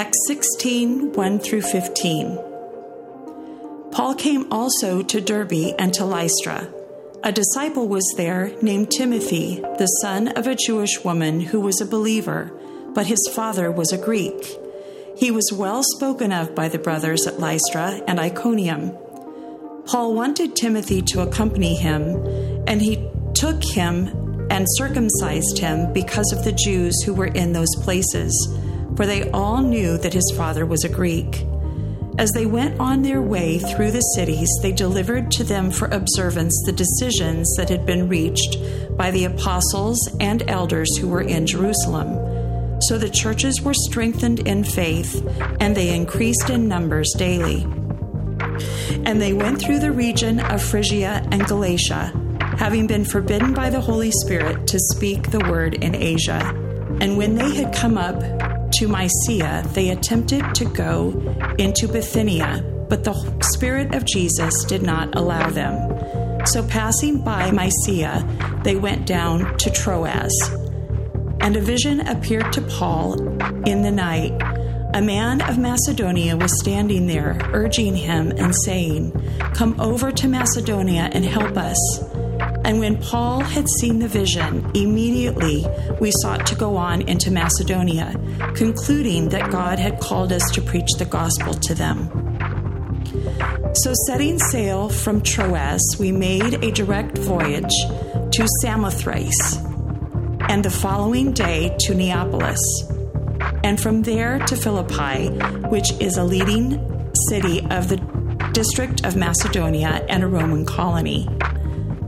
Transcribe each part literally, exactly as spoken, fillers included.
Acts sixteen, one through fifteen. Paul came also to Derbe and to Lystra. A disciple was there named Timothy, the son of a Jewish woman who was a believer, but his father was a Greek. He was well spoken of by the brothers at Lystra and Iconium. Paul wanted Timothy to accompany him, and he took him and circumcised him because of the Jews who were in those places, for they all knew that his father was a Greek. As they went on their way through the cities, they delivered to them for observance the decisions that had been reached by the apostles and elders who were in Jerusalem. So the churches were strengthened in faith, and they increased in numbers daily. And they went through the region of Phrygia and Galatia, having been forbidden by the Holy Spirit to speak the word in Asia. And when they had come up to Mysia, they attempted to go into Bithynia, but the Spirit of Jesus did not allow them. So passing by Mysia, they went down to Troas. And a vision appeared to Paul in the night. A man of Macedonia was standing there, urging him and saying, "Come over to Macedonia and help us." And when Paul had seen the vision, immediately we sought to go on into Macedonia, concluding that God had called us to preach the gospel to them. So setting sail from Troas, we made a direct voyage to Samothrace, and the following day to Neapolis, and from there to Philippi, which is a leading city of the district of Macedonia and a Roman colony.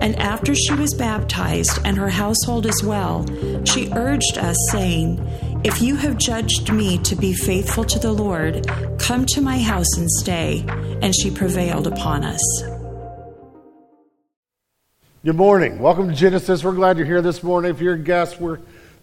And after she was baptized, and her household as well, she urged us, saying, "If you have judged me to be faithful to the Lord, come to my house and stay." And she prevailed upon us. Good morning. Welcome to Genesis. We're glad you're here this morning. If you're a guest, we're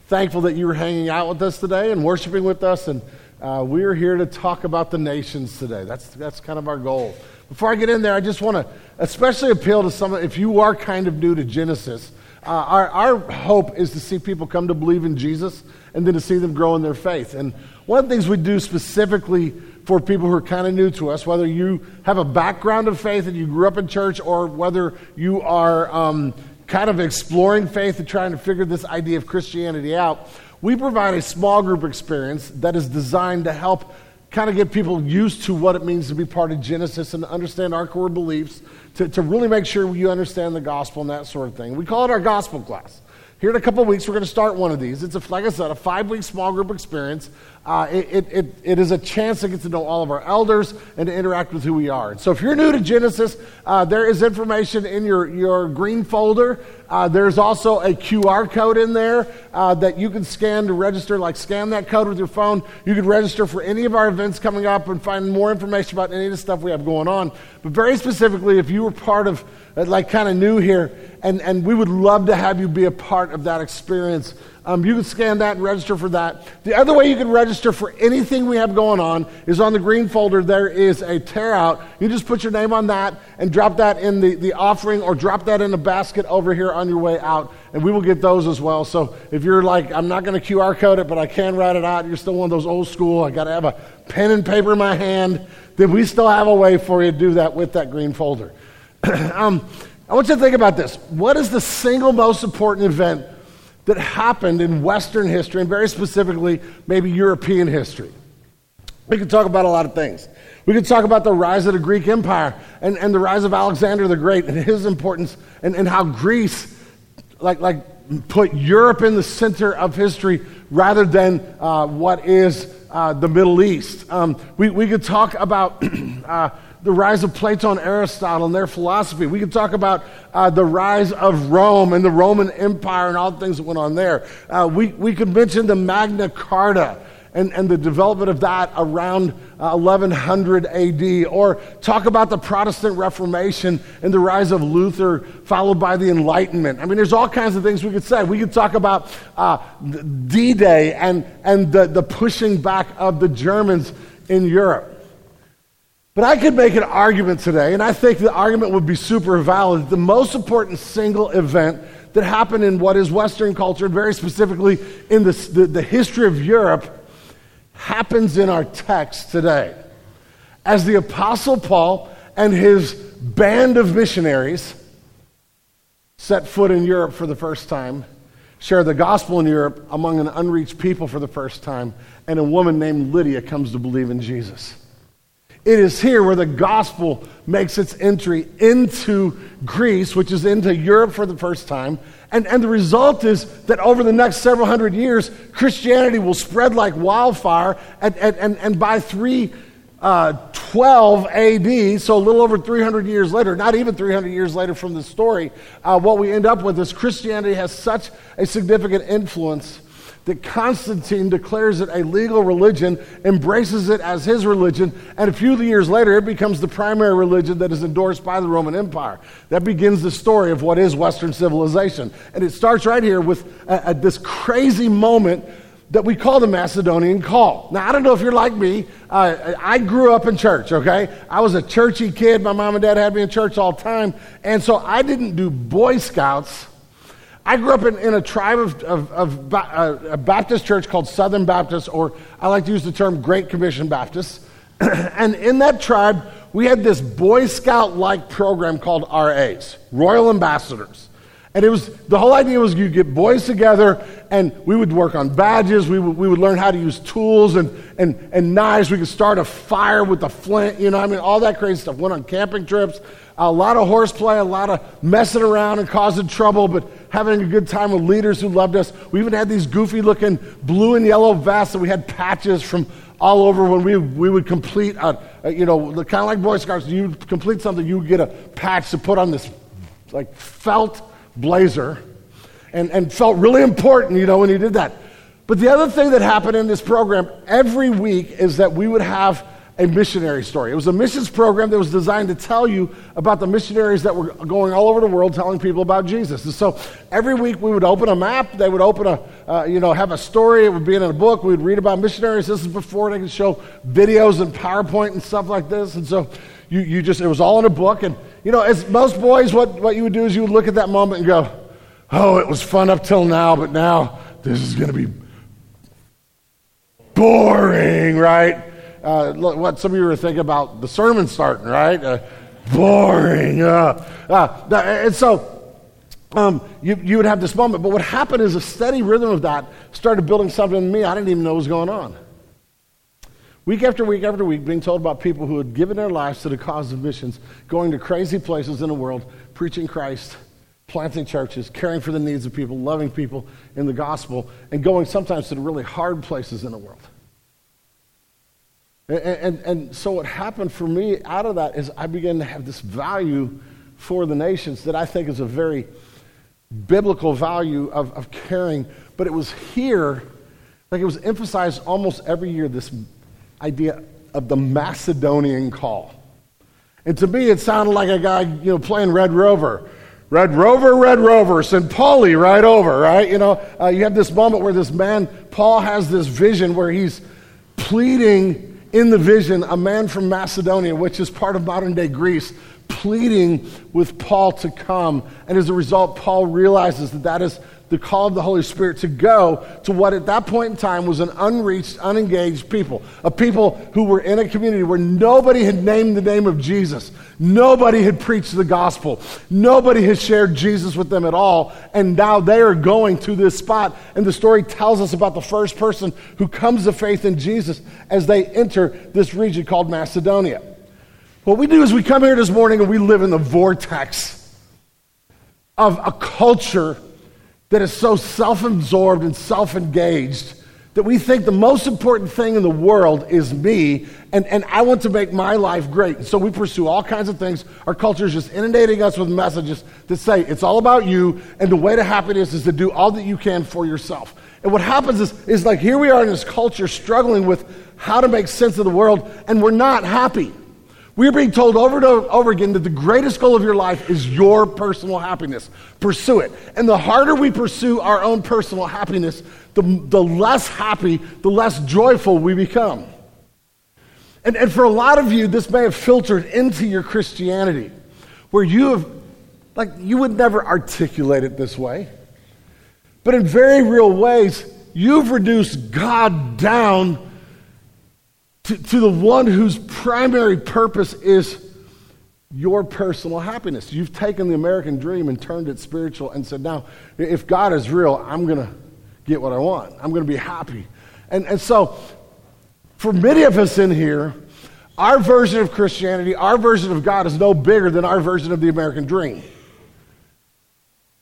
thankful that you were hanging out with us today and worshiping with us. And uh, we're here to talk about the nations today. That's, that's kind of our goal. Before I get in there, I just want to especially appeal to some, if you are kind of new to Genesis, uh, our, our hope is to see people come to believe in Jesus and then to see them grow in their faith. And one of the things we do specifically for people who are kind of new to us, whether you have a background of faith and you grew up in church, or whether you are um, kind of exploring faith and trying to figure this idea of Christianity out, we provide a small group experience that is designed to help kind of get people used to what it means to be part of Genesis and understand our core beliefs, to, to really make sure you understand the gospel and that sort of thing. We call it our gospel class. Here in a couple of weeks, we're going to start one of these. It's, a, like I said, a five-week small group experience. Uh, it, it, it is a chance to get to know all of our elders and to interact with who we are. And so if you're new to Genesis, uh, there is information in your, your green folder. Uh, there's also a Q R code in there uh, that you can scan to register. Like, scan that code with your phone. You can register for any of our events coming up and find more information about any of the stuff we have going on. But very specifically, if you were part of, like, kind of new here, and, and we would love to have you be a part of that experience. Um, you can scan that and register for that. The other way you can register for anything we have going on is on the green folder. There is a tear out. You just put your name on that and drop that in the, the offering, or drop that in a basket over here on your way out, and we will get those as well. So if you're like, "I'm not going to Q R code it, but I can write it out," you're still one of those old school, "I got to have a pen and paper in my hand," then we still have a way for you to do that with that green folder. um, I want you to think about this. What is the single most important event that happened in Western history, and very specifically, maybe European history? We could talk about a lot of things. We could talk about the rise of the Greek Empire and, and the rise of Alexander the Great and his importance, and, and how Greece like, like put Europe in the center of history rather than uh, what is uh, the Middle East. Um, we, we could talk about uh, the rise of Plato and Aristotle and their philosophy. We could talk about uh, the rise of Rome and the Roman Empire and all the things that went on there. Uh, we, we could mention the Magna Carta and, and the development of that around uh, eleven hundred A D, or talk about the Protestant Reformation and the rise of Luther, followed by the Enlightenment. I mean, there's all kinds of things we could say. We could talk about uh, D-Day and, and the, the pushing back of the Germans in Europe. But I could make an argument today, and I think the argument would be super valid. The most important single event that happened in what is Western culture, and very specifically in the, the, the history of Europe, happens in our text today. As the Apostle Paul and his band of missionaries set foot in Europe for the first time, share the gospel in Europe among an unreached people for the first time, and a woman named Lydia comes to believe in Jesus. It is here where the gospel makes its entry into Greece, which is into Europe for the first time. And, and the result is that over the next several hundred years, Christianity will spread like wildfire. And, and, and by three twelve A D, so a little over three hundred years later, not even three hundred years later from the story, uh, what we end up with is Christianity has such a significant influence that Constantine declares it a legal religion, embraces it as his religion, and a few years later it becomes the primary religion that is endorsed by the Roman Empire. That begins the story of what is Western civilization. And it starts right here with a, a, this crazy moment that we call the Macedonian Call. Now, I don't know if you're like me. Uh, I grew up in church, okay? I was a churchy kid. My mom and dad had me in church all the time. And so I didn't do Boy Scouts. I grew up in, in a tribe of, of, of uh, a Baptist church called Southern Baptist, or I like to use the term Great Commission Baptists. And in that tribe, we had this Boy Scout-like program called R As, Royal Ambassadors. And it was, the whole idea was you get boys together, and we would work on badges, we would, we would learn how to use tools and, and, and knives, we could start a fire with a flint, you know, I mean, all that crazy stuff. Went on camping trips, a lot of horseplay, a lot of messing around and causing trouble, but having a good time with leaders who loved us. We even had these goofy-looking blue and yellow vests that we had patches from all over when we we would complete, a, a, you know, kind of like Boy Scouts. You complete something, you would get a patch to put on this, like, felt blazer, and, and felt really important, you know, when you did that. But the other thing that happened in this program every week is that we would have a missionary story. It was a missions program that was designed to tell you about the missionaries that were going all over the world telling people about Jesus. And so every week we would open a map, they would open a, uh, you know, have a story, it would be in a book, we would read about missionaries. This is before they could show videos and PowerPoint and stuff like this. And so you, you just, it was all in a book. And you know, as most boys, what, what you would do is you would look at that moment and go, oh, it was fun up till now, but now this is going to be boring, right? Uh, look, what some of you were thinking about the sermon starting, right? Uh, boring. Uh, uh, and so um, you, you would have this moment. But what happened is a steady rhythm of that started building something in me I didn't even know was going on. Week after week after week, being told about people who had given their lives to the cause of missions, going to crazy places in the world, preaching Christ, planting churches, caring for the needs of people, loving people in the gospel, and going sometimes to the really hard places in the world. And, and, and so what happened for me out of that is I began to have this value for the nations that I think is a very biblical value of, of caring. But it was here, like it was emphasized almost every year, this idea of the Macedonian Call. And to me, it sounded like a guy, you know, playing Red Rover. Red Rover, Red Rover, send Paulie right over, right? You know, uh, you have this moment where this man, Paul, has this vision where he's pleading in the vision, a man from Macedonia, which is part of modern-day Greece, pleading with Paul to come. And as a result, Paul realizes that that is the call of the Holy Spirit to go to what at that point in time was an unreached, unengaged people, a people who were in a community where nobody had named the name of Jesus. Nobody had preached the gospel. Nobody had shared Jesus with them at all. And now they are going to this spot. And the story tells us about the first person who comes to faith in Jesus as they enter this region called Macedonia. What we do is we come here this morning and we live in the vortex of a culture that is so self-absorbed and self-engaged that we think the most important thing in the world is me, and, and I want to make my life great. And so we pursue all kinds of things. Our culture is just inundating us with messages that say it's all about you, and the way to happiness is to do all that you can for yourself. And what happens is, is like here we are in this culture struggling with how to make sense of the world, and we're not happy. We're being told over and over again that the greatest goal of your life is your personal happiness. Pursue it. And the harder we pursue our own personal happiness, the, the less happy, the less joyful we become. And, and for a lot of you, this may have filtered into your Christianity, where you have, like, you would never articulate it this way. But in very real ways, you've reduced God down To, to the one whose primary purpose is your personal happiness. You've taken the American dream and turned it spiritual and said, now, if God is real, I'm going to get what I want. I'm going to be happy. And, and so, for many of us in here, our version of Christianity, our version of God is no bigger than our version of the American dream.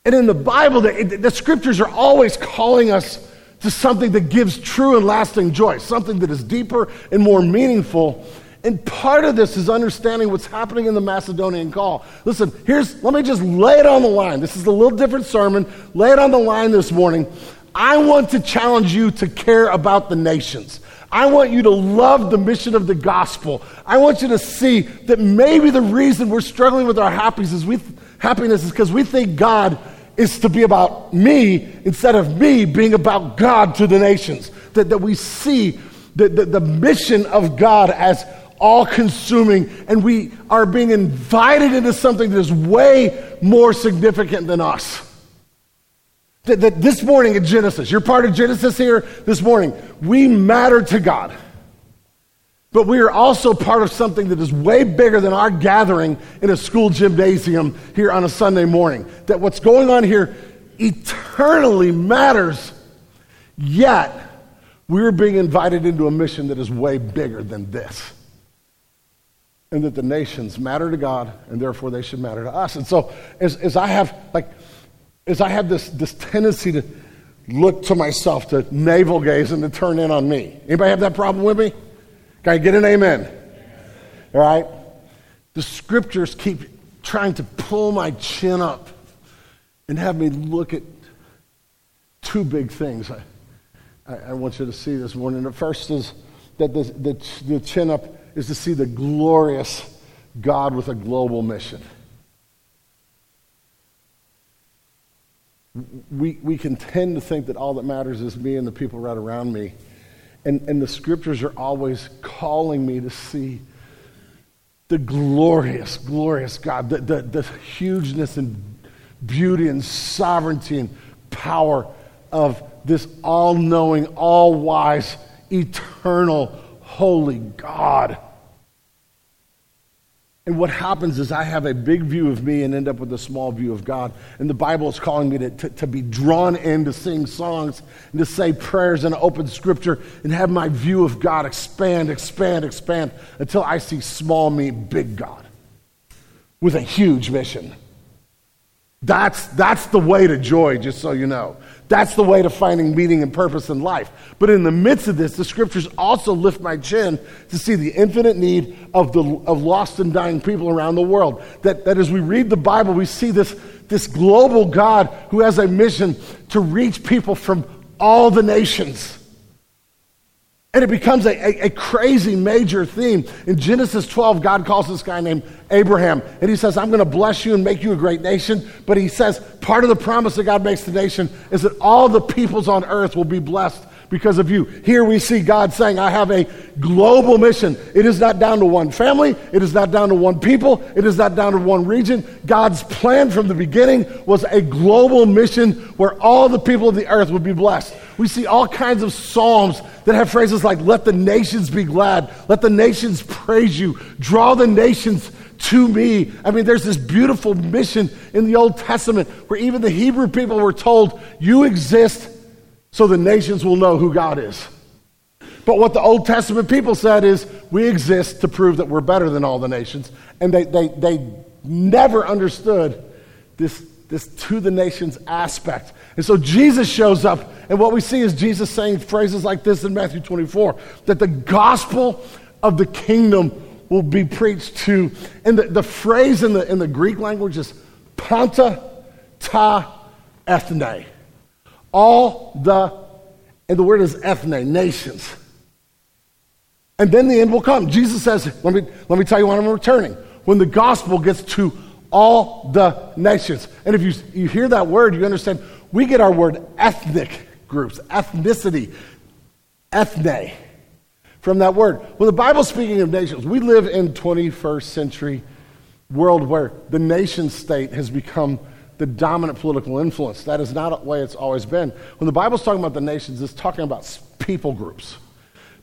And in the Bible, the, the scriptures are always calling us to something that gives true and lasting joy, something that is deeper and more meaningful. And part of this is understanding what's happening in the Macedonian call. Listen, here's, let me just lay it on the line. This is a little different sermon. Lay it on the line this morning. I want to challenge you to care about the nations. I want you to love the mission of the gospel. I want you to see that maybe the reason we're struggling with our happiness is we, happiness is because we think God is to be about me instead of me being about God to the nations. That, that we see the, the, the mission of God as all-consuming, and we are being invited into something that is way more significant than us. That, that this morning in Genesis, you're part of Genesis here this morning, we matter to God. But we are also part of something that is way bigger than our gathering in a school gymnasium here on a Sunday morning. That what's going on here eternally matters, yet we're being invited into a mission that is way bigger than this. And that the nations matter to God, and therefore they should matter to us. And so as, as I have like, as I have this, this tendency to look to myself, to navel gaze and to turn in on me. Anybody have that problem with me? Can I get an amen? All right? The scriptures keep trying to pull my chin up and have me look at two big things I, I, I want you to see this morning. The first is that the, the, the chin up is to see the glorious God with a global mission. We, we can tend to think that all that matters is me and the people right around me. And, and the scriptures are always calling me to see the glorious, glorious God, the, the, the hugeness and beauty and sovereignty and power of this all-knowing, all-wise, eternal, holy God. And what happens is I have a big view of me and end up with a small view of God. And the Bible is calling me to, to, to be drawn in to sing songs and to say prayers and open scripture and have my view of God expand, expand, expand until I see small me, big God with a huge mission. That's, that's the way to joy, just so you know. That's the way to finding meaning and purpose in life. But in the midst of this, the scriptures also lift my chin to see the infinite need of the of lost and dying people around the world. That, that as we read the Bible, we see this, this global God who has a mission to reach people from all the nations. And it becomes a, a, a crazy major theme. In Genesis twelve, God calls this guy named Abraham. And he says, I'm going to bless you and make you a great nation. But he says, part of the promise that God makes to the nation is that all the peoples on earth will be blessed because of you. Here we see God saying, I have a global mission. It is not down to one family. It is not down to one people. It is not down to one region. God's plan from the beginning was a global mission where all the people of the earth would be blessed. We see all kinds of psalms that have phrases like, let the nations be glad. Let the nations praise you. Draw the nations to me. I mean, there's this beautiful mission in the Old Testament where even the Hebrew people were told, you exist so the nations will know who God is. But what the Old Testament people said is, we exist to prove that we're better than all the nations. And they they they never understood this, this to the nations aspect. And so Jesus shows up, and what we see is Jesus saying phrases like this in Matthew twenty-four, that the gospel of the kingdom will be preached to. And the, the phrase in the in the Greek language is panta ta ethne. All the, and the word is ethne, nations. And then the end will come. Jesus says, let me, let me tell you when I'm returning. When the gospel gets to all the nations. And if you, you hear that word, you understand we get our word ethnic groups, ethnicity, ethne, from that word. Well, the Bible's speaking of nations. We live in twenty-first century world where the nation state has become the dominant political influence. That is not the way it's always been. When the Bible's talking about the nations, it's talking about people groups.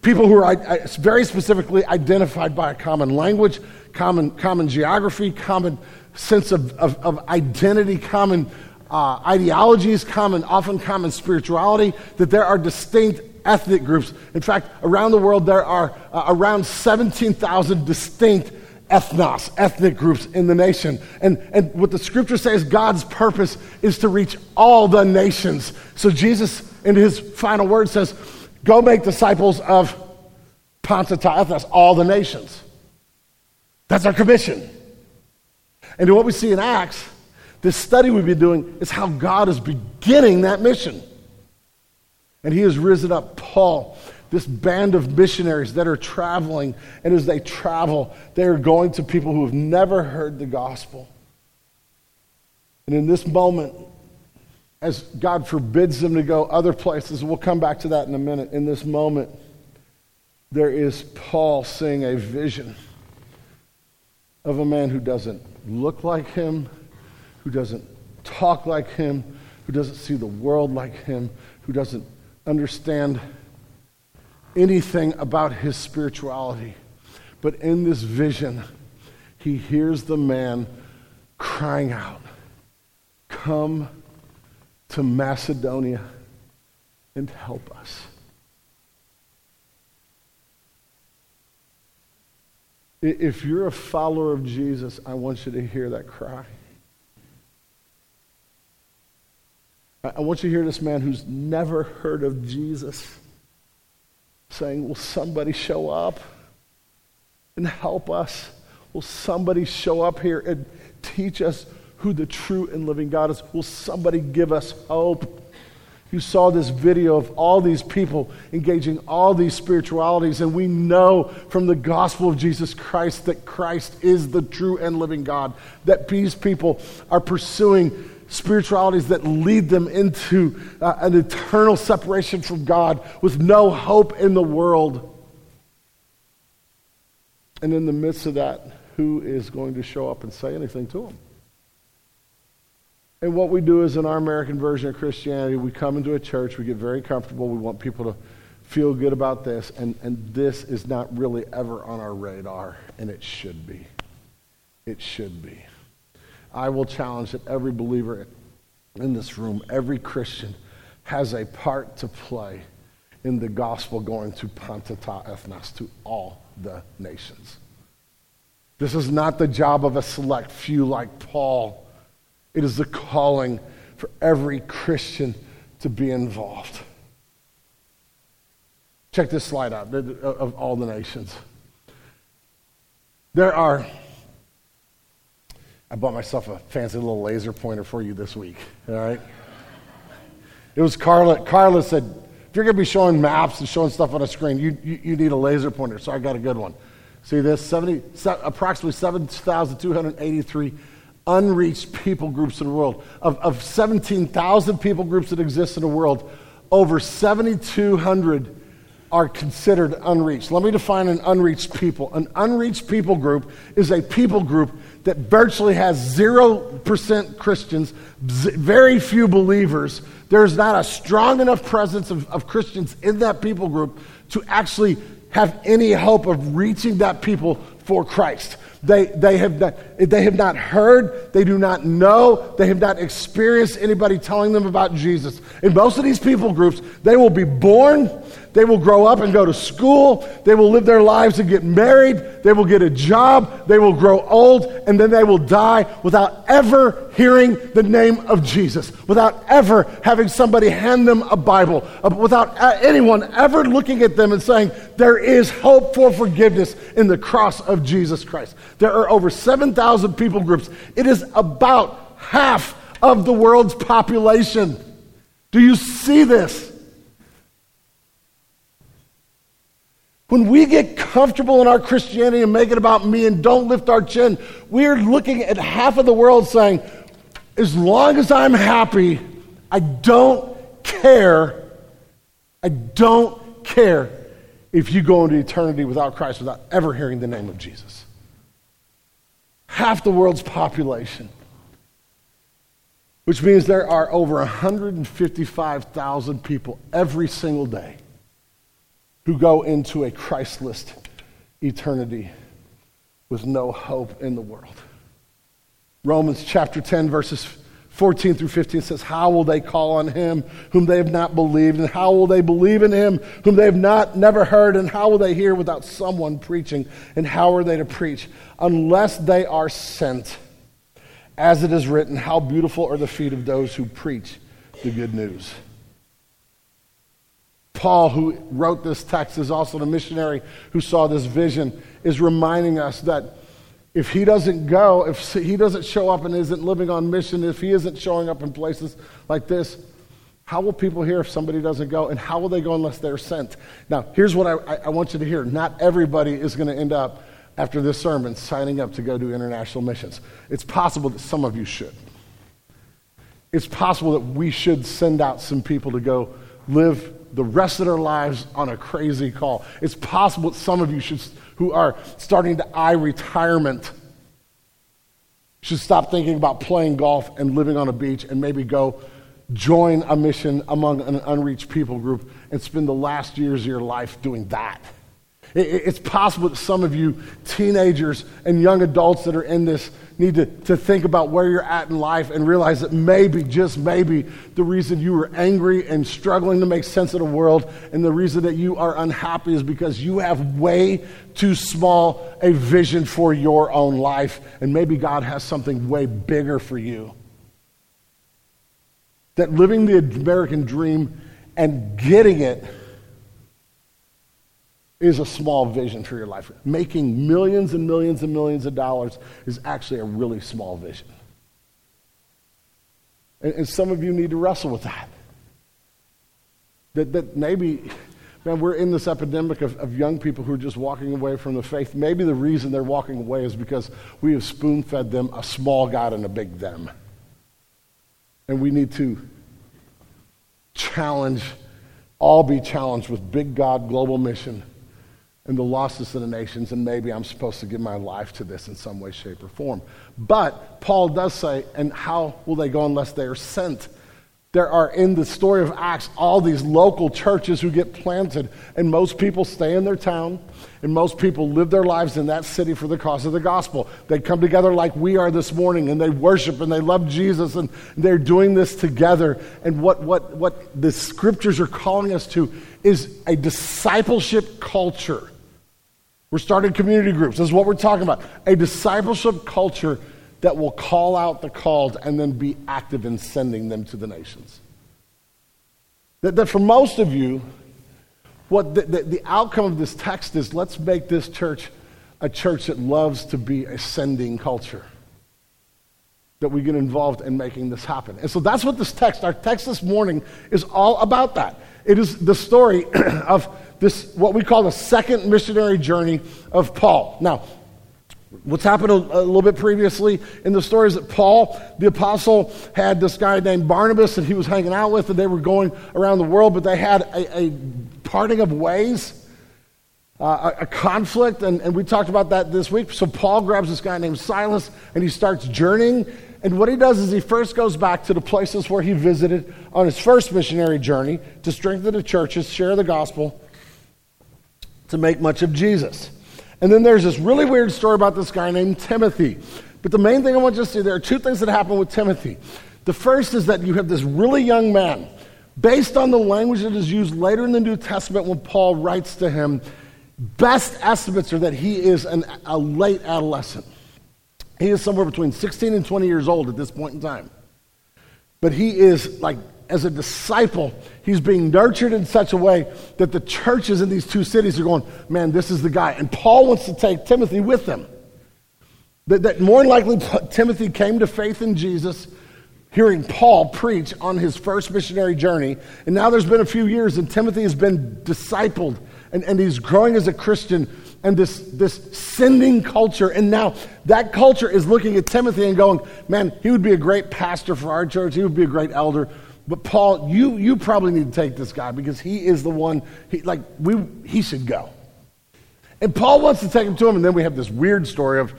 People who are very specifically identified by a common language, common common geography, common sense of, of, of identity, common uh, ideologies, common often common spirituality, that there are distinct ethnic groups. In fact, around the world, there are uh, around seventeen thousand distinct ethnos, ethnic groups in the nation. And, and what the scripture says, God's purpose is to reach all the nations. So Jesus, in his final word, says, go make disciples of panta ta ethnos, all the nations. That's our commission. And what we see in Acts, this study we've been doing, is how God is beginning that mission. And he has risen up Paul, this band of missionaries that are traveling. And as they travel, they are going to people who have never heard the gospel. And in this moment, as God forbids them to go other places, we'll come back to that in a minute. In this moment, there is Paul seeing a vision of a man who doesn't look like him, who doesn't talk like him, who doesn't see the world like him, who doesn't understand anything about his spirituality. But in this vision, he hears the man crying out, "Come to Macedonia and help us." If you're a follower of Jesus, I want you to hear that cry. I want you to hear this man who's never heard of Jesus saying, "Will somebody show up and help us? Will somebody show up here and teach us who the true and living God is? Will somebody give us hope?" You saw this video of all these people engaging all these spiritualities, and we know from the gospel of Jesus Christ that Christ is the true and living God, that these people are pursuing spiritualities that lead them into uh, an eternal separation from God with no hope in the world. And in the midst of that, who is going to show up and say anything to them? And what we do is, in our American version of Christianity, we come into a church, we get very comfortable, we want people to feel good about this, and, and this is not really ever on our radar, and it should be. It should be. I will challenge that every believer in this room, every Christian, has a part to play in the gospel going to panta ta ethnos, to all the nations. This is not the job of a select few like Paul. It is the calling for every Christian to be involved. Check this slide out, of all the nations. There are, I bought myself a fancy little laser pointer for you this week, all right? It was Carla, Carla said, if you're gonna be showing maps and showing stuff on a screen, you, you, you need a laser pointer, so I got a good one. See this, seventy, approximately seven thousand two hundred eighty-three unreached people groups in the world. Of, of seventeen thousand people groups that exist in the world, over seven thousand two hundred are considered unreached. Let me define an unreached people. An unreached people group is a people group that virtually has zero percent Christians, very few believers. There's not a strong enough presence of, of Christians in that people group to actually have any hope of reaching that people for Christ. They they have not, they have not heard, they do not know, they have not experienced anybody telling them about Jesus. In most of these people groups, they will be born, they will grow up and go to school, they will live their lives and get married, they will get a job, they will grow old, and then they will die without ever hearing the name of Jesus, without ever having somebody hand them a Bible, without anyone ever looking at them and saying, there is hope for forgiveness in the cross of Jesus Christ. There are over seven thousand people groups. It is about half of the world's population. Do you see this? When we get comfortable in our Christianity and make it about me and don't lift our chin, we're looking at half of the world saying, as long as I'm happy, I don't care. I don't care if you go into eternity without Christ, without ever hearing the name of Jesus. Half the world's population, which means there are over one hundred fifty-five thousand people every single day who go into a Christless eternity with no hope in the world. Romans chapter ten, verses fourteen through fifteen says, how will they call on him whom they have not believed? And how will they believe in him whom they have not never heard? And how will they hear without someone preaching? And how are they to preach unless they are sent? As it is written, how beautiful are the feet of those who preach the good news. Paul, who wrote this text, is also the missionary who saw this vision, is reminding us that if he doesn't go, if he doesn't show up and isn't living on mission, if he isn't showing up in places like this, how will people hear if somebody doesn't go? And how will they go unless they're sent? Now, here's what I, I want you to hear. Not everybody is going to end up, after this sermon, signing up to go do international missions. It's possible that some of you should. It's possible that we should send out some people to go live the rest of their lives on a crazy call. It's possible that some of you should... who are starting to eye retirement should stop thinking about playing golf and living on a beach and maybe go join a mission among an unreached people group and spend the last years of your life doing that. It's possible that some of you teenagers and young adults that are in this need to, to think about where you're at in life and realize that maybe, just maybe, the reason you were angry and struggling to make sense of the world and the reason that you are unhappy is because you have way too small a vision for your own life, and maybe God has something way bigger for you. That living the American dream and getting it is a small vision for your life. Making millions and millions and millions of dollars is actually a really small vision. And, and some of you need to wrestle with that. That, that maybe, man, we're in this epidemic of, of young people who are just walking away from the faith. Maybe the reason they're walking away is because we have spoon-fed them a small God and a big them. And we need to challenge, all be challenged with big God, global mission, and the lostest of the nations, and maybe I'm supposed to give my life to this in some way, shape, or form. But Paul does say, and how will they go unless they are sent? There are, in the story of Acts, all these local churches who get planted, and most people stay in their town, and most people live their lives in that city for the cause of the gospel. They come together like we are this morning, and they worship, and they love Jesus, and they're doing this together. And what, what, what the scriptures are calling us to is a discipleship culture. We're starting community groups. This is what we're talking about. A discipleship culture that will call out the called and then be active in sending them to the nations. That, that for most of you, what the, the, the outcome of this text is, let's make this church a church that loves to be a sending culture. That we get involved in making this happen. And so that's what this text, our text this morning, is all about that. It is the story of this, what we call the second missionary journey of Paul. Now, what's happened a little bit previously in the story is that Paul, the apostle, had this guy named Barnabas that he was hanging out with, and they were going around the world, but they had a, a parting of ways, uh, a, a conflict, and, and we talked about that this week. So Paul grabs this guy named Silas, and he starts journeying, and what he does is he first goes back to the places where he visited on his first missionary journey to strengthen the churches, share the gospel, to make much of Jesus. And then there's this really weird story about this guy named Timothy. But the main thing I want you to see, there are two things that happen with Timothy. The first is that you have this really young man. Based on the language that is used later in the New Testament when Paul writes to him, best estimates are that he is an, a late adolescent. He is somewhere between sixteen and twenty years old at this point in time. But he is, like, as a disciple, he's being nurtured in such a way that the churches in these two cities are going, man, this is the guy. And Paul wants to take Timothy with him. That, that more than likely, Timothy came to faith in Jesus, hearing Paul preach on his first missionary journey. And now there's been a few years, and Timothy has been discipled, and, and he's growing as a Christian, and this, this sending culture. And now that culture is looking at Timothy and going, man, he would be a great pastor for our church. He would be a great elder. But Paul, you you probably need to take this guy because he is the one, he, like, we he should go. And Paul wants to take him to him, and then we have this weird story of,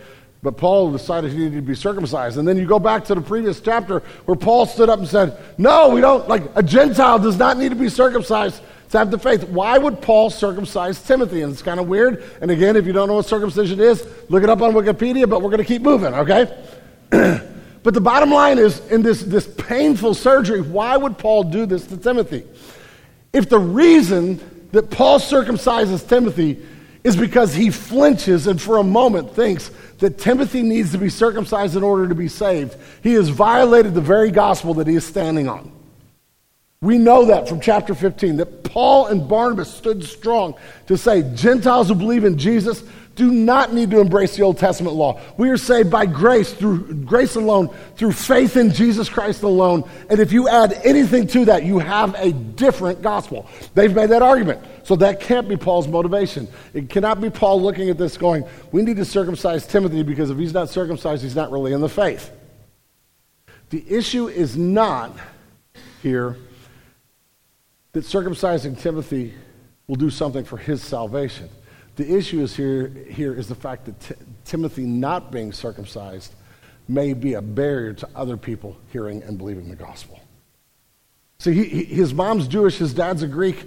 but Paul decided he needed to be circumcised. And then you go back to the previous chapter where Paul stood up and said, no, we don't, like, a Gentile does not need to be circumcised to have the faith. Why would Paul circumcise Timothy? And it's kind of weird. And again, if you don't know what circumcision is, look it up on Wikipedia, but we're going to keep moving, okay? But the bottom line is, in this, this painful surgery, why would Paul do this to Timothy? If the reason that Paul circumcises Timothy is because he flinches and for a moment thinks that Timothy needs to be circumcised in order to be saved, he has violated the very gospel that he is standing on. We know that from chapter fifteen, that Paul and Barnabas stood strong to say, Gentiles who believe in Jesus do not need to embrace the Old Testament law. We are saved by grace, through grace alone, through faith in Jesus Christ alone. And if you add anything to that, you have a different gospel. They've made that argument. So that can't be Paul's motivation. It cannot be Paul looking at this going, we need to circumcise Timothy because if he's not circumcised, he's not really in the faith. The issue is not here that circumcising Timothy will do something for his salvation. The issue is here, here is the fact that t- Timothy not being circumcised may be a barrier to other people hearing and believing the gospel. See, he, he, his mom's Jewish, his dad's a Greek,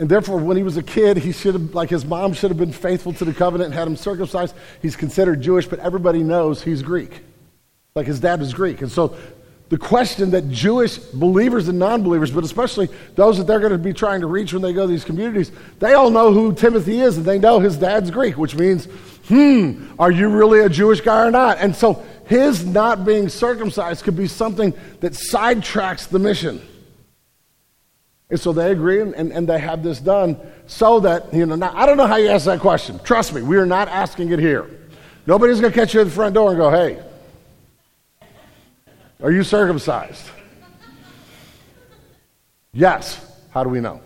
and therefore when he was a kid, he should have, like his mom should have been faithful to the covenant and had him circumcised. He's considered Jewish, but everybody knows he's Greek. Like his dad was Greek. And so the question that Jewish believers and non-believers, but especially those that they're going to be trying to reach when they go to these communities, they all know who Timothy is, and they know his dad's Greek, which means, hmm, are you really a Jewish guy or not? And so his not being circumcised could be something that sidetracks the mission. And so they agree, and, and, and they have this done so that, you know, now, I don't know how you ask that question. Trust me, we are not asking it here. Nobody's going to catch you at the front door and go, hey, are you circumcised? Yes. How do we know?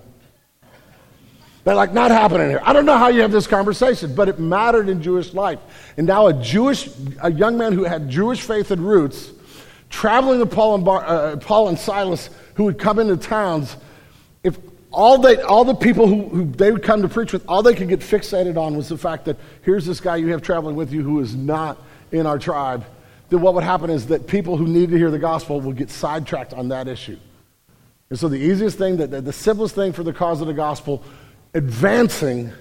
They're like, not happening here. I don't know how you have this conversation, but it mattered in Jewish life. And now a Jewish, a young man who had Jewish faith and roots, traveling to Paul and, Bar, uh, Paul and Silas, who would come into towns, if all they, all the people who, who they would come to preach with, all they could get fixated on was the fact that here's this guy you have traveling with you who is not in our tribe, then what would happen is that people who need to hear the gospel would get sidetracked on that issue. And so the easiest thing, that the simplest thing for the cause of the gospel advancing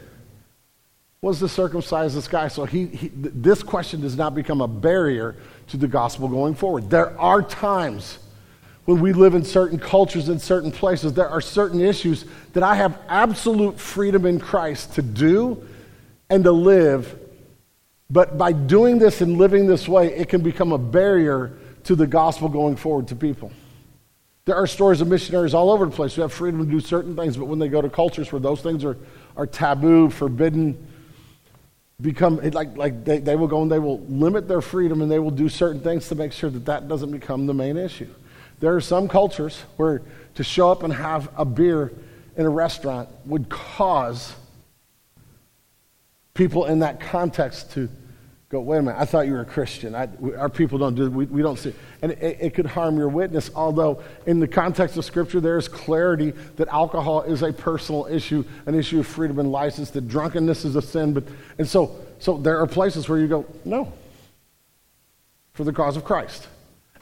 was to circumcise this guy. So he, he this question does not become a barrier to the gospel going forward. There are times when we live in certain cultures, in certain places, there are certain issues that I have absolute freedom in Christ to do and to live. But by doing this and living this way, it can become a barrier to the gospel going forward to people. There are stories of missionaries all over the place who have freedom to do certain things, but when they go to cultures where those things are, are taboo, forbidden, become like like they, they will go and they will limit their freedom and they will do certain things to make sure that that doesn't become the main issue. There are some cultures where to show up and have a beer in a restaurant would cause people in that context to go, wait a minute, I thought you were a Christian. I, we, our people don't do, we, we don't see. And it, it could harm your witness, although in the context of Scripture, there is clarity that alcohol is a personal issue, an issue of freedom and license, that drunkenness is a sin. But And so, so there are places where you go, no, for the cause of Christ.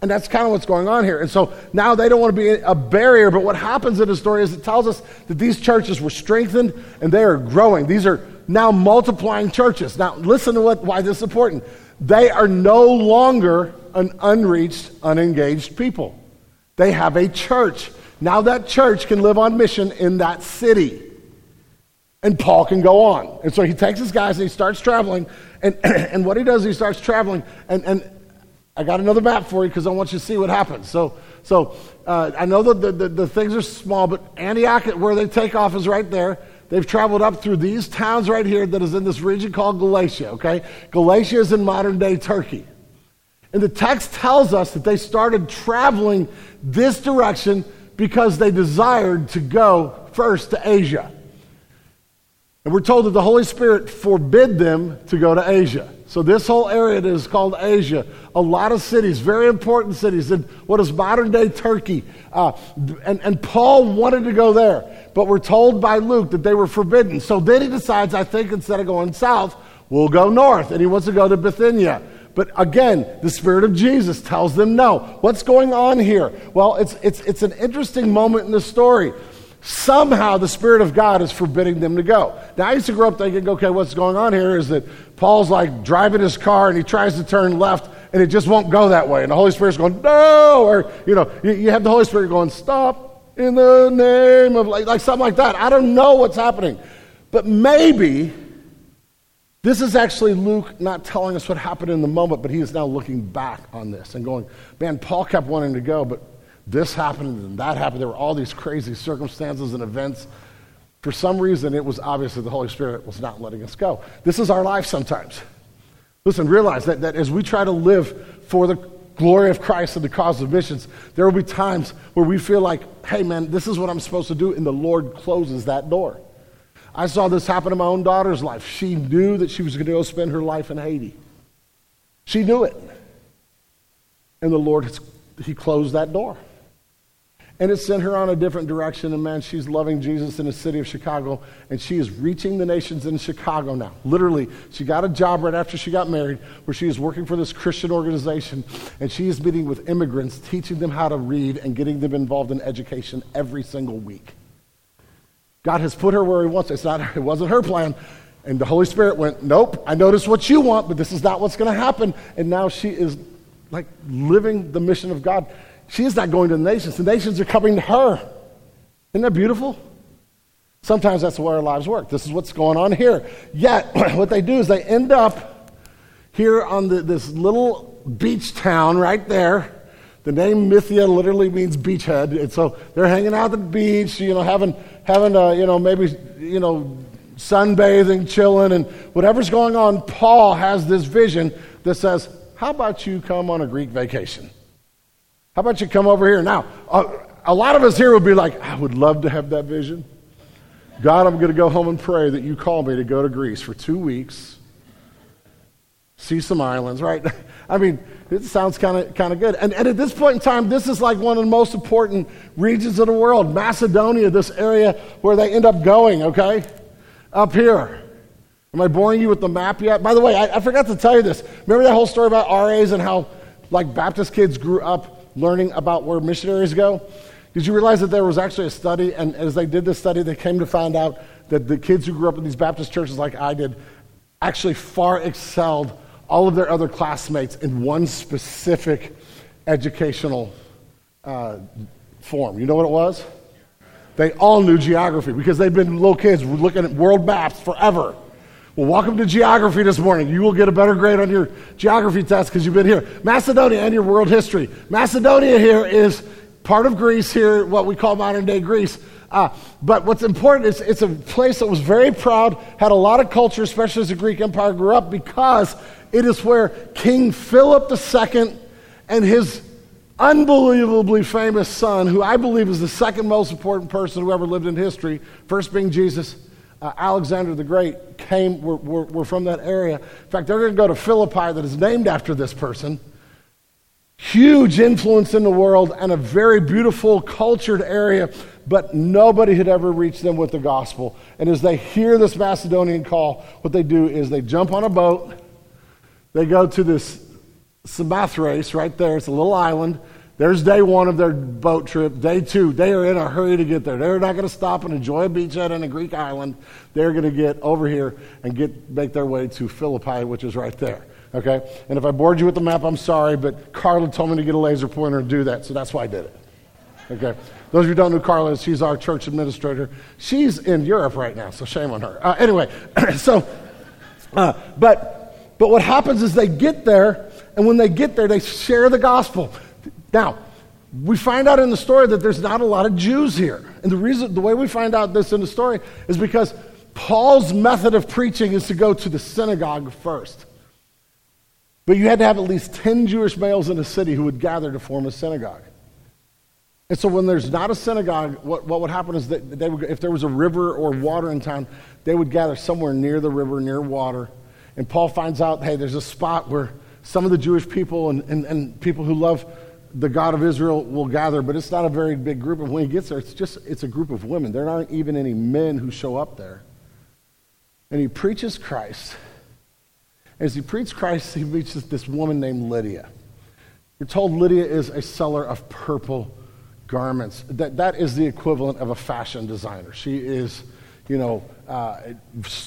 And that's kind of what's going on here. And so now they don't want to be a barrier, but what happens in the story is it tells us that these churches were strengthened and they are growing. These are now multiplying churches. Now listen to what, why this is important. They are no longer an unreached, unengaged people. They have a church. Now that church can live on mission in that city. And Paul can go on. And so he takes his guys and he starts traveling. And, and what he does, he starts traveling. And, and I got another map for you because I want you to see what happens. So so uh, I know that the, the, the things are small, but Antioch, where they take off, is right there. They've traveled up through these towns right here that is in this region called Galatia, okay? Galatia is in modern-day Turkey. And the text tells us that they started traveling this direction because they desired to go first to Asia. And we're told that the Holy Spirit forbid them to go to Asia. So this whole area that is called Asia, a lot of cities, very important cities, in what is modern-day Turkey. Uh, and, and Paul wanted to go there, but we're told by Luke that they were forbidden. So then he decides, I think instead of going south, we'll go north. And he wants to go to Bithynia. But again, the Spirit of Jesus tells them no. What's going on here? Well, it's it's it's an interesting moment in the story. Somehow the Spirit of God is forbidding them to go. Now, I used to grow up thinking, okay, what's going on here is that Paul's like driving his car and he tries to turn left and it just won't go that way. And the Holy Spirit's going, no! Or, you know, you, you have the Holy Spirit going, stop in the name of, like, like something like that. I don't know what's happening. But maybe this is actually Luke not telling us what happened in the moment, but he is now looking back on this and going, man, Paul kept wanting to go, but this happened and that happened. There were all these crazy circumstances and events. For some reason, it was obvious that the Holy Spirit was not letting us go. This is our life sometimes. Listen, realize that, that as we try to live for the glory of Christ and the cause of missions, there will be times where we feel like, hey, man, this is what I'm supposed to do, and the Lord closes that door. I saw this happen in my own daughter's life. She knew that she was going to go spend her life in Haiti. She knew it. And the Lord, he closed that door. And it sent her on a different direction, and man, she's loving Jesus in the city of Chicago, and she is reaching the nations in Chicago now. Literally, she got a job right after she got married where she is working for this Christian organization, and she is meeting with immigrants, teaching them how to read and getting them involved in education every single week. God has put her where he wants. It's not, it wasn't her plan. And the Holy Spirit went, nope, I noticed what you want, but this is not what's going to happen. And now she is like living the mission of God. She is not going to the nations. The nations are coming to her. Isn't that beautiful? Sometimes that's the way our lives work. This is what's going on here. Yet, what they do is they end up here on the, this little beach town right there. The name Mysia literally means beachhead, and so they're hanging out at the beach, you know, having, having, a, you know, maybe, you know, sunbathing, chilling, and whatever's going on. Paul has this vision that says, "How about you come on a Greek vacation? How about you come over here?" Now, a, a lot of us here would be like, "I would love to have that vision. God, I'm going to go home and pray that you call me to go to Greece for two weeks, see some islands," right? I mean, it sounds kind of kind of good. And, and at this point in time, this is like one of the most important regions of the world, Macedonia, this area where they end up going, okay? Up here. Am I boring you with the map yet? By the way, I, I forgot to tell you this. Remember that whole story about R As and how, like, Baptist kids grew up learning about where missionaries go? Did you realize that there was actually a study, and as they did this study, they came to find out that the kids who grew up in these Baptist churches like I did actually far excelled all of their other classmates in one specific educational uh, form. You know what it was? They all knew geography because they've been little kids looking at world maps forever. Well, welcome to geography this morning. You will get a better grade on your geography test because you've been here. Macedonia and your world history. Macedonia here is part of Greece here, what we call modern-day Greece. Uh, but what's important is it's a place that was very proud, had a lot of culture, especially as the Greek Empire grew up, because it is where King Philip the Second and his unbelievably famous son, who I believe is the second most important person who ever lived in history, first being Jesus, uh, Alexander the Great, came, were, were, were from that area. In fact, they're going to go to Philippi that is named after this person. Huge influence in the world and a very beautiful, cultured area, but nobody had ever reached them with the gospel. And as they hear this Macedonian call, what they do is they jump on a boat. They go to this Samothrace right there. It's a little island. There's day one of their boat trip. Day two, they are in a hurry to get there. They're not going to stop and enjoy a beachhead on a Greek island. They're going to get over here and get make their way to Philippi, which is right there. Okay? And if I bored you with the map, I'm sorry, but Carla told me to get a laser pointer and do that, so that's why I did it. Okay? Those of you who don't know Carla, she's our church administrator. She's in Europe right now, so shame on her. Uh, anyway, so, uh, but, but what happens is they get there, and when they get there, they share the gospel. Now, we find out in the story that there's not a lot of Jews here. And the reason, the way we find out this in the story is because Paul's method of preaching is to go to the synagogue first. But you had to have at least ten Jewish males in a city who would gather to form a synagogue. And so when there's not a synagogue, what, what would happen is that they would, if there was a river or water in town, they would gather somewhere near the river, near water. And Paul finds out, hey, there's a spot where some of the Jewish people and, and, and people who love the God of Israel will gather, but it's not a very big group. And when he gets there, it's just it's a group of women. There aren't even any men who show up there. And he preaches Christ. As he preaches Christ, he meets this woman named Lydia. You're told Lydia is a seller of purple garments. That that is the equivalent of a fashion designer. She is, you know, uh,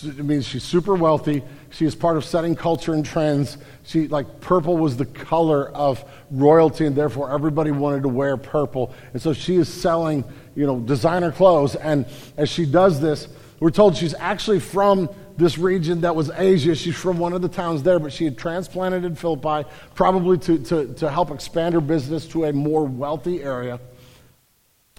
it means she's super wealthy. She is part of setting culture and trends. She like purple was the color of royalty, and therefore everybody wanted to wear purple. And so she is selling, you know, designer clothes. And as she does this, we're told she's actually from this region that was Asia. She's from one of the towns there, but she had transplanted in Philippi, probably to to, to help expand her business to a more wealthy area.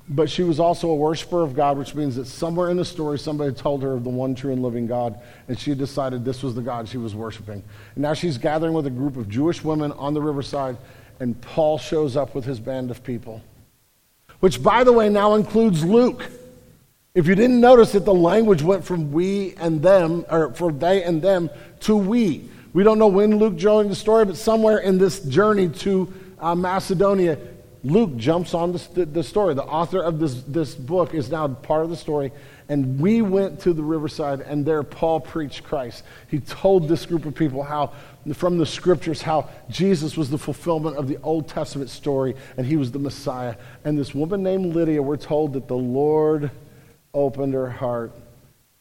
But she was also a worshiper of God, which means that somewhere in the story, somebody told her of the one true and living God, and she decided this was the God she was worshiping. And now she's gathering with a group of Jewish women on the riverside, and Paul shows up with his band of people, which, by the way, now includes Luke. If you didn't notice that the language went from we and them, or from they and them, to we. We don't know when Luke joined the story, but somewhere in this journey to uh, Macedonia, Luke jumps on the, the story. The author of this, this book is now part of the story. And we went to the riverside, and there Paul preached Christ. He told this group of people how, from the scriptures, how Jesus was the fulfillment of the Old Testament story, and he was the Messiah. And this woman named Lydia, we're told that the Lord opened her heart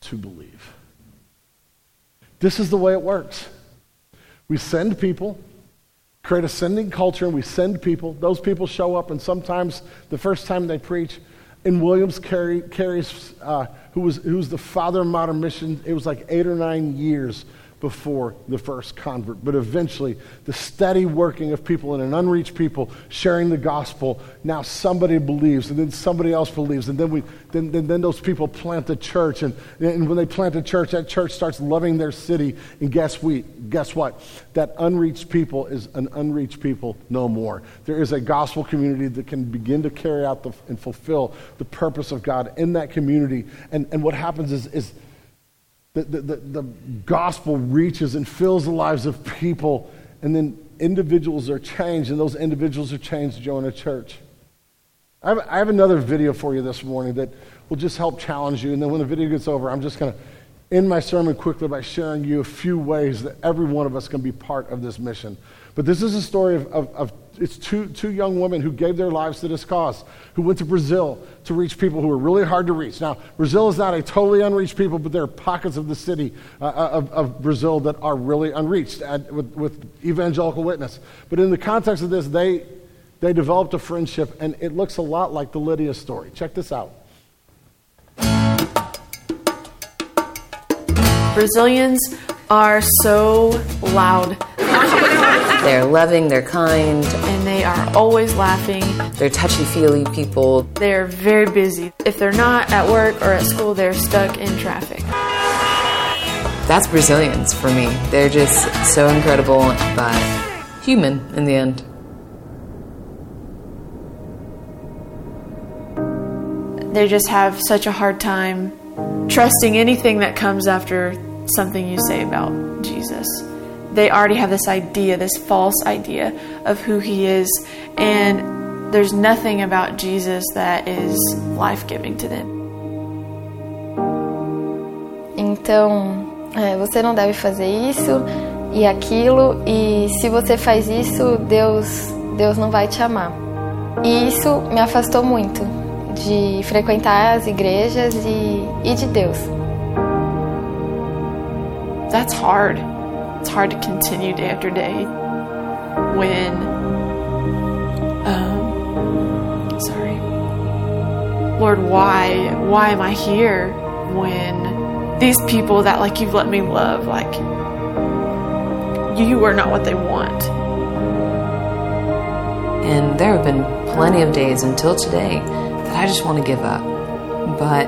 to believe. This is the way it works. We send people. Create a sending culture, and we send people. Those people show up, and sometimes the first time they preach, in Williams Carey, Carey's, uh, who was who's the father of modern mission, it was like eight or nine years before the first convert. But eventually, the steady working of people in an unreached people sharing the gospel. Now somebody believes, and then somebody else believes, and then we then then, then those people plant the church, and, and when they plant the church, that church starts loving their city. And guess we guess what? That unreached people is an unreached people no more. There is a gospel community that can begin to carry out the, and fulfill the purpose of God in that community. And and what happens is is. The, the, the gospel reaches and fills the lives of people, and then individuals are changed, and those individuals are changed to join a church. I have, I have another video for you this morning that will just help challenge you, and then when the video gets over, I'm just going to end my sermon quickly by sharing you a few ways that every one of us can be part of this mission. But this is a story of, of, of it's two, two young women who gave their lives to this cause, who went to Brazil to reach people who were really hard to reach. Now, Brazil is not a totally unreached people, but there are pockets of the city uh, of, of Brazil that are really unreached uh, with, with evangelical witness. But in the context of this, they they developed a friendship, and it looks a lot like the Lydia story. Check this out. Brazilians are so loud. They're loving, they're kind. And they are always laughing. They're touchy-feely people. They're very busy. If they're not at work or at school, they're stuck in traffic. That's Brazilians for me. They're just so incredible, but human in the end. They just have such a hard time trusting anything that comes after something you say about Jesus. They already have this idea, this false idea of who he is, and there's nothing about Jesus that is life-giving to them. Então, é, você não deve fazer isso e aquilo, e se você faz isso, Deus, Deus não vai te amar. E isso me afastou muito de frequentar as igrejas e, e de Deus. That's hard. It's hard to continue day after day when, um, sorry, Lord, why, why am I here when these people that like you've let me love, like you are not what they want. And there have been plenty of days until today that I just want to give up. But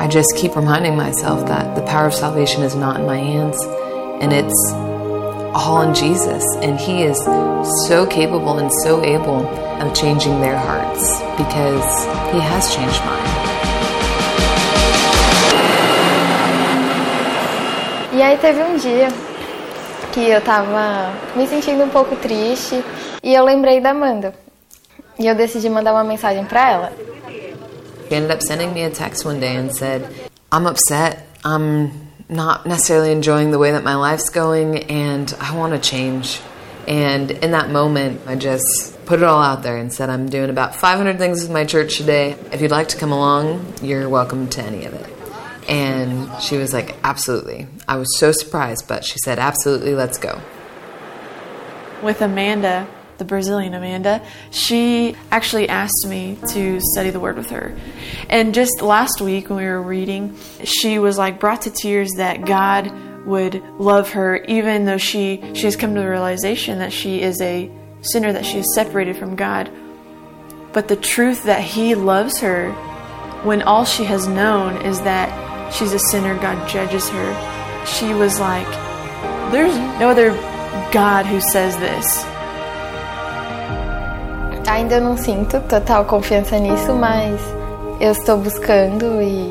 I just keep reminding myself that the power of salvation is not in my hands. And it's all in Jesus. And He is so capable and so able of changing their hearts because He has changed mine. E aí teve um dia que eu tava me sentindo um pouco triste e eu lembrei da Amanda. E eu decidi mandar uma mensagem pra ela. She ended up sending me a text one day and said, I'm upset, I'm not necessarily enjoying the way that my life's going, and I want to change. And in that moment, I just put it all out there and said, I'm doing about five hundred things with my church today. If you'd like to come along, you're welcome to any of it. And she was like, absolutely. I was so surprised, but she said, absolutely, let's go. With Amanda, the Brazilian Amanda, she actually asked me to study the Word with her. And just last week when we were reading, she was like brought to tears that God would love her even though she she's come to the realization that she is a sinner, that she is separated from God. But the truth that He loves her when all she has known is that she's a sinner, God judges her. She was like, there's no other God who says this. Ainda não sinto total confiança nisso, mas eu estou buscando e...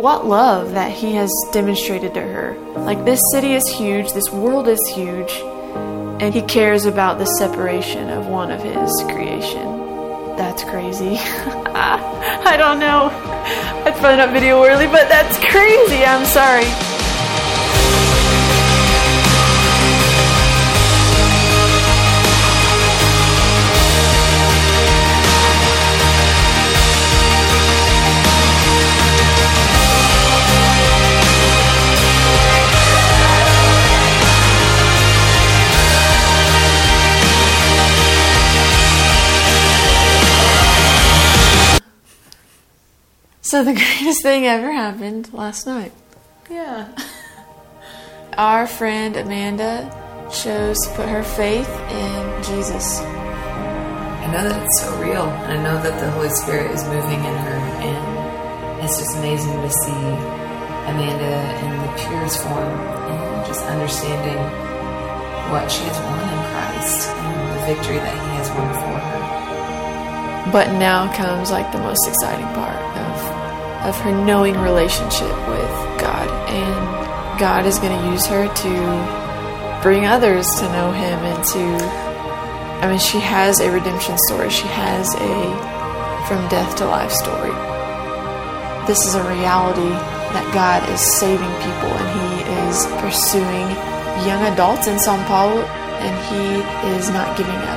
What love that He has demonstrated to her. Like, this city is huge, this world is huge, and He cares about the separation of one of His creation. That's crazy. I don't know. I'd find that video early, but that's crazy. I'm sorry. So the greatest thing ever happened last night. Yeah. Our friend Amanda chose to put her faith in Jesus. I know that it's so real, and I know that the Holy Spirit is moving in her, and it's just amazing to see Amanda in the purest form, and just understanding what she has won in Christ, and the victory that He has won for her. But now comes like the most exciting part of of her knowing relationship with God. And God is going to use her to bring others to know Him and to... I mean, she has a redemption story. She has a from death to life story. This is a reality that God is saving people and He is pursuing young adults in São Paulo and He is not giving up.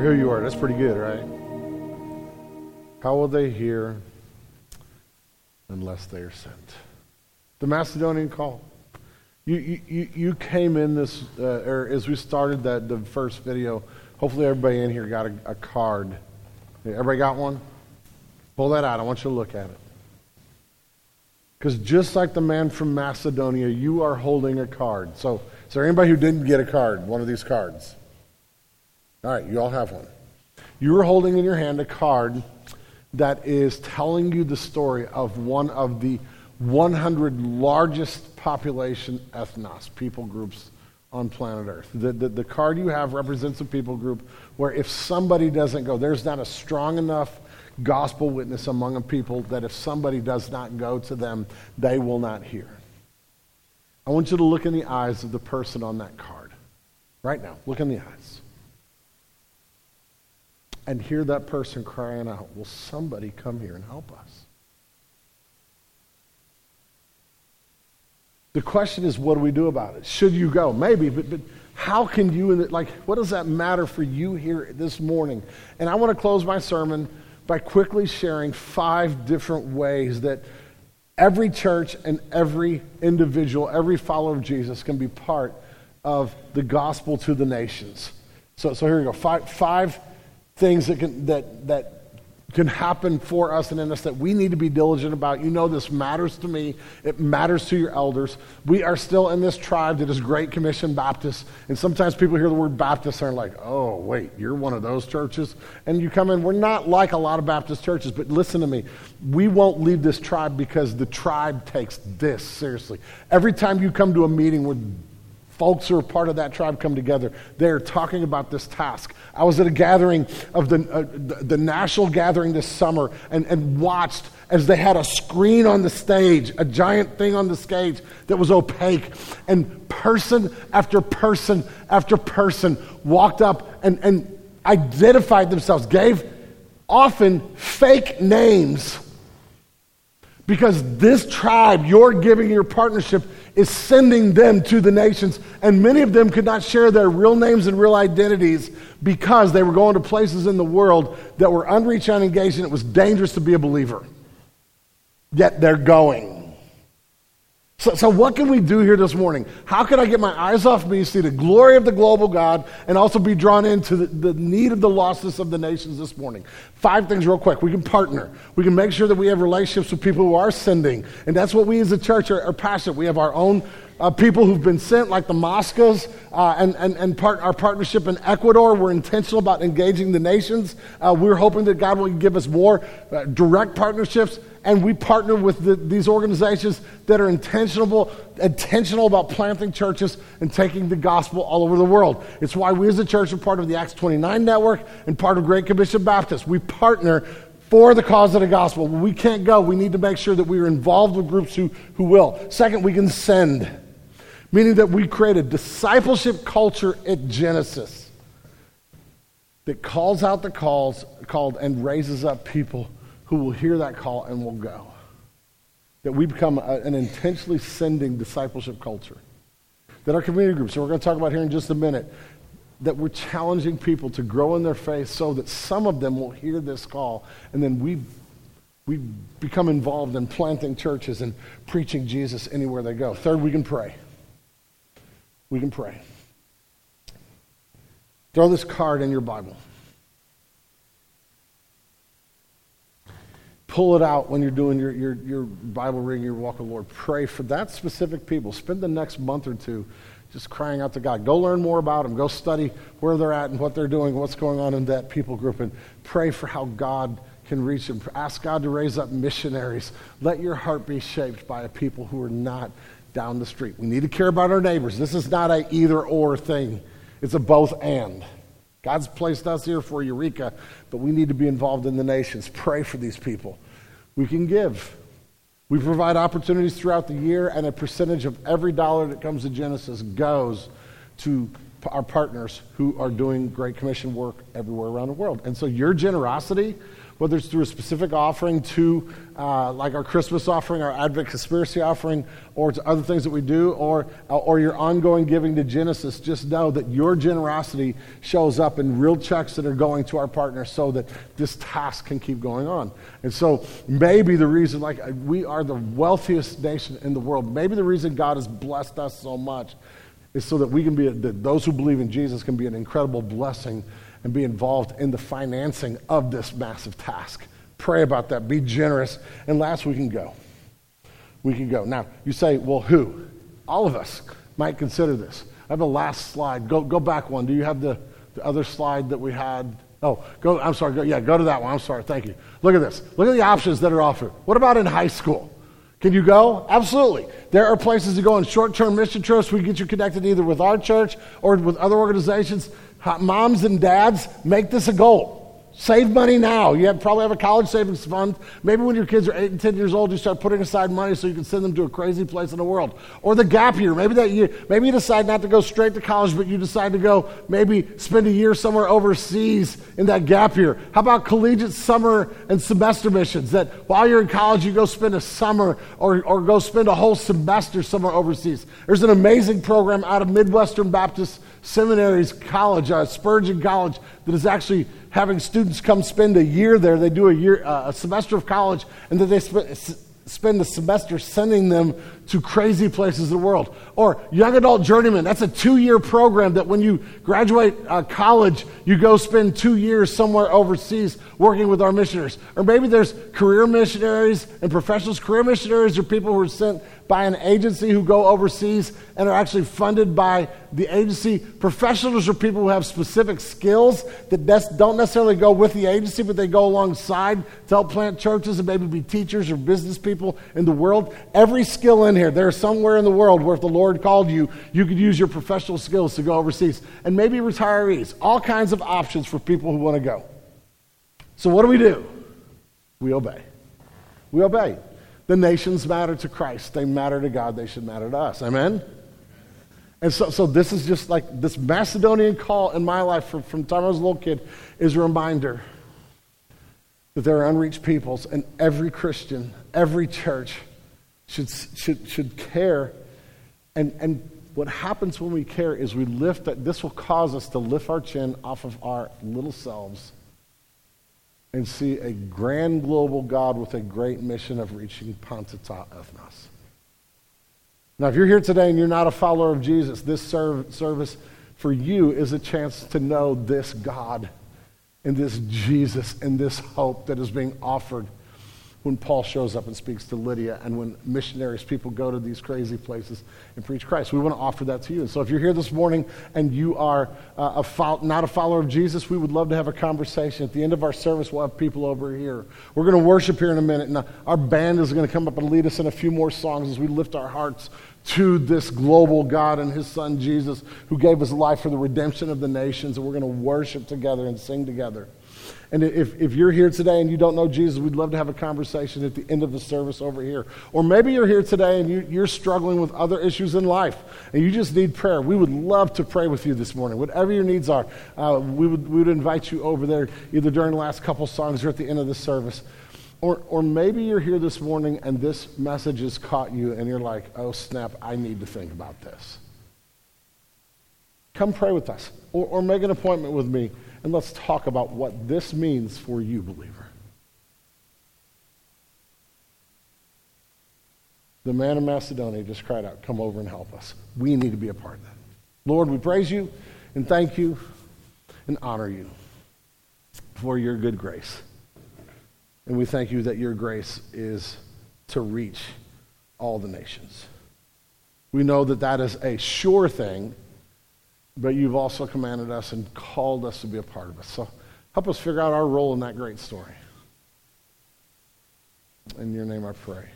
Who you are. That's pretty good, right? How will they hear unless they are sent? The Macedonian call. You you you came in this, uh, or as we started that the first video, hopefully everybody in here got a, a card. Everybody got one? Pull that out. I want you to look at it. Because just like the man from Macedonia, you are holding a card. So is there anybody who didn't get a card, one of these cards? All right, you all have one. You are holding in your hand a card that is telling you the story of one of the one hundred largest population ethnos, people groups on planet Earth. The, the, the card you have represents a people group where if somebody doesn't go, there's not a strong enough gospel witness among a people that if somebody does not go to them, they will not hear. I want you to look in the eyes of the person on that card. Right now, look in the eyes. and hear that person crying out, will somebody come here and help us? The question is, what do we do about it? Should you go? Maybe, but, but how can you, like, what does that matter for you here this morning? And I want to close my sermon by quickly sharing five different ways that every church and every individual, every follower of Jesus can be part of the gospel to the nations. So, so here we go. Five, five things that can, that, that, can happen for us and in us that we need to be diligent about. You know this matters to me. It matters to your elders. We are still in this tribe that is Great Commission Baptists, and sometimes people hear the word Baptist and are like, oh, wait, you're one of those churches? And you come in, we're not like a lot of Baptist churches, but listen to me. We won't leave this tribe because the tribe takes this seriously. Every time you come to a meeting where folks who are part of that tribe come together, they're talking about this task. I was at a gathering of the uh, the, the national gathering this summer and, and watched as they had a screen on the stage, a giant thing on the stage that was opaque. And person after person after person walked up and, and identified themselves, gave often fake names. Because this tribe you're giving your partnership is sending them to the nations, and many of them could not share their real names and real identities because they were going to places in the world that were unreached, unengaged, and it was dangerous to be a believer. Yet they're going. So, so what can we do here this morning? How can I get my eyes off me, see the glory of the global God, and also be drawn into the, the need of the lostness of the nations this morning? Five things real quick. We can partner. We can make sure that we have relationships with people who are sending. And that's what we as a church are, are passionate. We have our own uh, people who've been sent, like the Moscas, uh, and, and, and part, our partnership in Ecuador. We're intentional about engaging the nations. Uh, we're hoping that God will give us more uh, direct partnerships. And we partner with the, these organizations that are intentional, intentional about planting churches and taking the gospel all over the world. It's why we as a church are part of the Acts twenty-nine network and part of Great Commission Baptists. We partner for the cause of the gospel. When we can't go, we need to make sure that we are involved with groups who, who will. Second, we can send, meaning that we create a discipleship culture at Genesis that calls out the calls called and raises up people who will hear that call and will go. That we become a, an intentionally sending discipleship culture. That our community groups, so we're going to talk about here in just a minute, that we're challenging people to grow in their faith so that some of them will hear this call, and then we we become involved in planting churches and preaching Jesus anywhere they go. Third, we can pray. We can pray. Throw this card in your Bible. Pull it out when you're doing your, your, your Bible reading, your walk with the Lord. Pray for that specific people. Spend the next month or two just crying out to God. Go learn more about them. Go study where they're at and what they're doing, what's going on in that people group, and pray for how God can reach them. Ask God to raise up missionaries. Let your heart be shaped by a people who are not down the street. We need to care about our neighbors. This is not a either or thing. It's a both and. God's placed us here for Eureka, but we need to be involved in the nations. Pray for these people. We can give. We provide opportunities throughout the year, and a percentage of every dollar that comes to Genesis goes to our partners who are doing Great Commission work everywhere around the world. And so your generosity, whether it's through a specific offering to uh, like our Christmas offering, our Advent Conspiracy offering, or to other things that we do, or, or your ongoing giving to Genesis, just know that your generosity shows up in real checks that are going to our partners so that this task can keep going on. And so maybe the reason, like we are the wealthiest nation in the world, maybe the reason God has blessed us so much is so that we can be, that those who believe in Jesus can be an incredible blessing and be involved in the financing of this massive task. Pray about that. Be generous. And last, we can go. We can go. Now, you say, well, who? All of us might consider this. I have the last slide. Go go back one. Do you have the, the other slide that we had? Oh, go. I'm sorry. Go, yeah, go to that one. I'm sorry. Thank you. Look at this. Look at the options that are offered. What about in high school? Can you go? Absolutely. There are places to go on short-term mission trips. We get you connected either with our church or with other organizations. Moms and dads, make this a goal. Save money now. You have, probably have a college savings fund. Maybe when your kids are eight and ten years old, you start putting aside money so you can send them to a crazy place in the world. Or the gap year. Maybe that you, maybe you decide not to go straight to college, but you decide to go maybe spend a year somewhere overseas in that gap year. How about collegiate summer and semester missions? That while you're in college, you go spend a summer or, or go spend a whole semester somewhere overseas. There's an amazing program out of Midwestern Baptist Seminary's college, uh, Spurgeon College, that is actually having students come spend a year there. They do a year, uh, a semester of college, and then they sp- s- spend a semester sending them to crazy places in the world. Or Young Adult Journeyman, that's a two-year program that when you graduate uh, college, you go spend two years somewhere overseas working with our missionaries. Or maybe there's career missionaries and professionals. Career missionaries are people who are sent by an agency who go overseas and are actually funded by the agency. Professionals are people who have specific skills that des- don't necessarily go with the agency, but they go alongside to help plant churches and maybe be teachers or business people in the world. Every skill in here, there's somewhere in the world where if the Lord called you, you could use your professional skills to go overseas. And maybe retirees, all kinds of options for people who want to go. So what do we do? We obey. We obey. The nations matter to Christ. They matter to God. They should matter to us. Amen? And so so this is just like this Macedonian call in my life from, from the time I was a little kid is a reminder that there are unreached peoples, and every Christian, every church should should should care. And and what happens when we care is we lift that. This will cause us to lift our chin off of our little selves and see a grand global God with a great mission of reaching Pontata Ethnos. Now, if you're here today and you're not a follower of Jesus, this serv- service for you is a chance to know this God and this Jesus and this hope that is being offered when Paul shows up and speaks to Lydia and when missionaries, people go to these crazy places and preach Christ. We want to offer that to you. And so if you're here this morning and you are uh, a fo- not a follower of Jesus, we would love to have a conversation. At the end of our service, we'll have people over here. We're going to worship here in a minute, and our band is going to come up and lead us in a few more songs as we lift our hearts to this global God and his son Jesus, who gave his life for the redemption of the nations, and we're going to worship together and sing together. And if, if you're here today and you don't know Jesus, we'd love to have a conversation at the end of the service over here. Or maybe you're here today and you, you're struggling with other issues in life and you just need prayer. We would love to pray with you this morning. Whatever your needs are, uh, we would we would invite you over there either during the last couple songs or at the end of the service. Or, or maybe you're here this morning and this message has caught you and you're like, oh snap, I need to think about this. Come pray with us or, or make an appointment with me. And let's talk about what this means for you, believer. The man in Macedonia just cried out, come over and help us. We need to be a part of that. Lord, we praise you and thank you and honor you for your good grace. And we thank you that your grace is to reach all the nations. We know that that is a sure thing, but you've also commanded us and called us to be a part of it. So help us figure out our role in that great story. In your name I pray.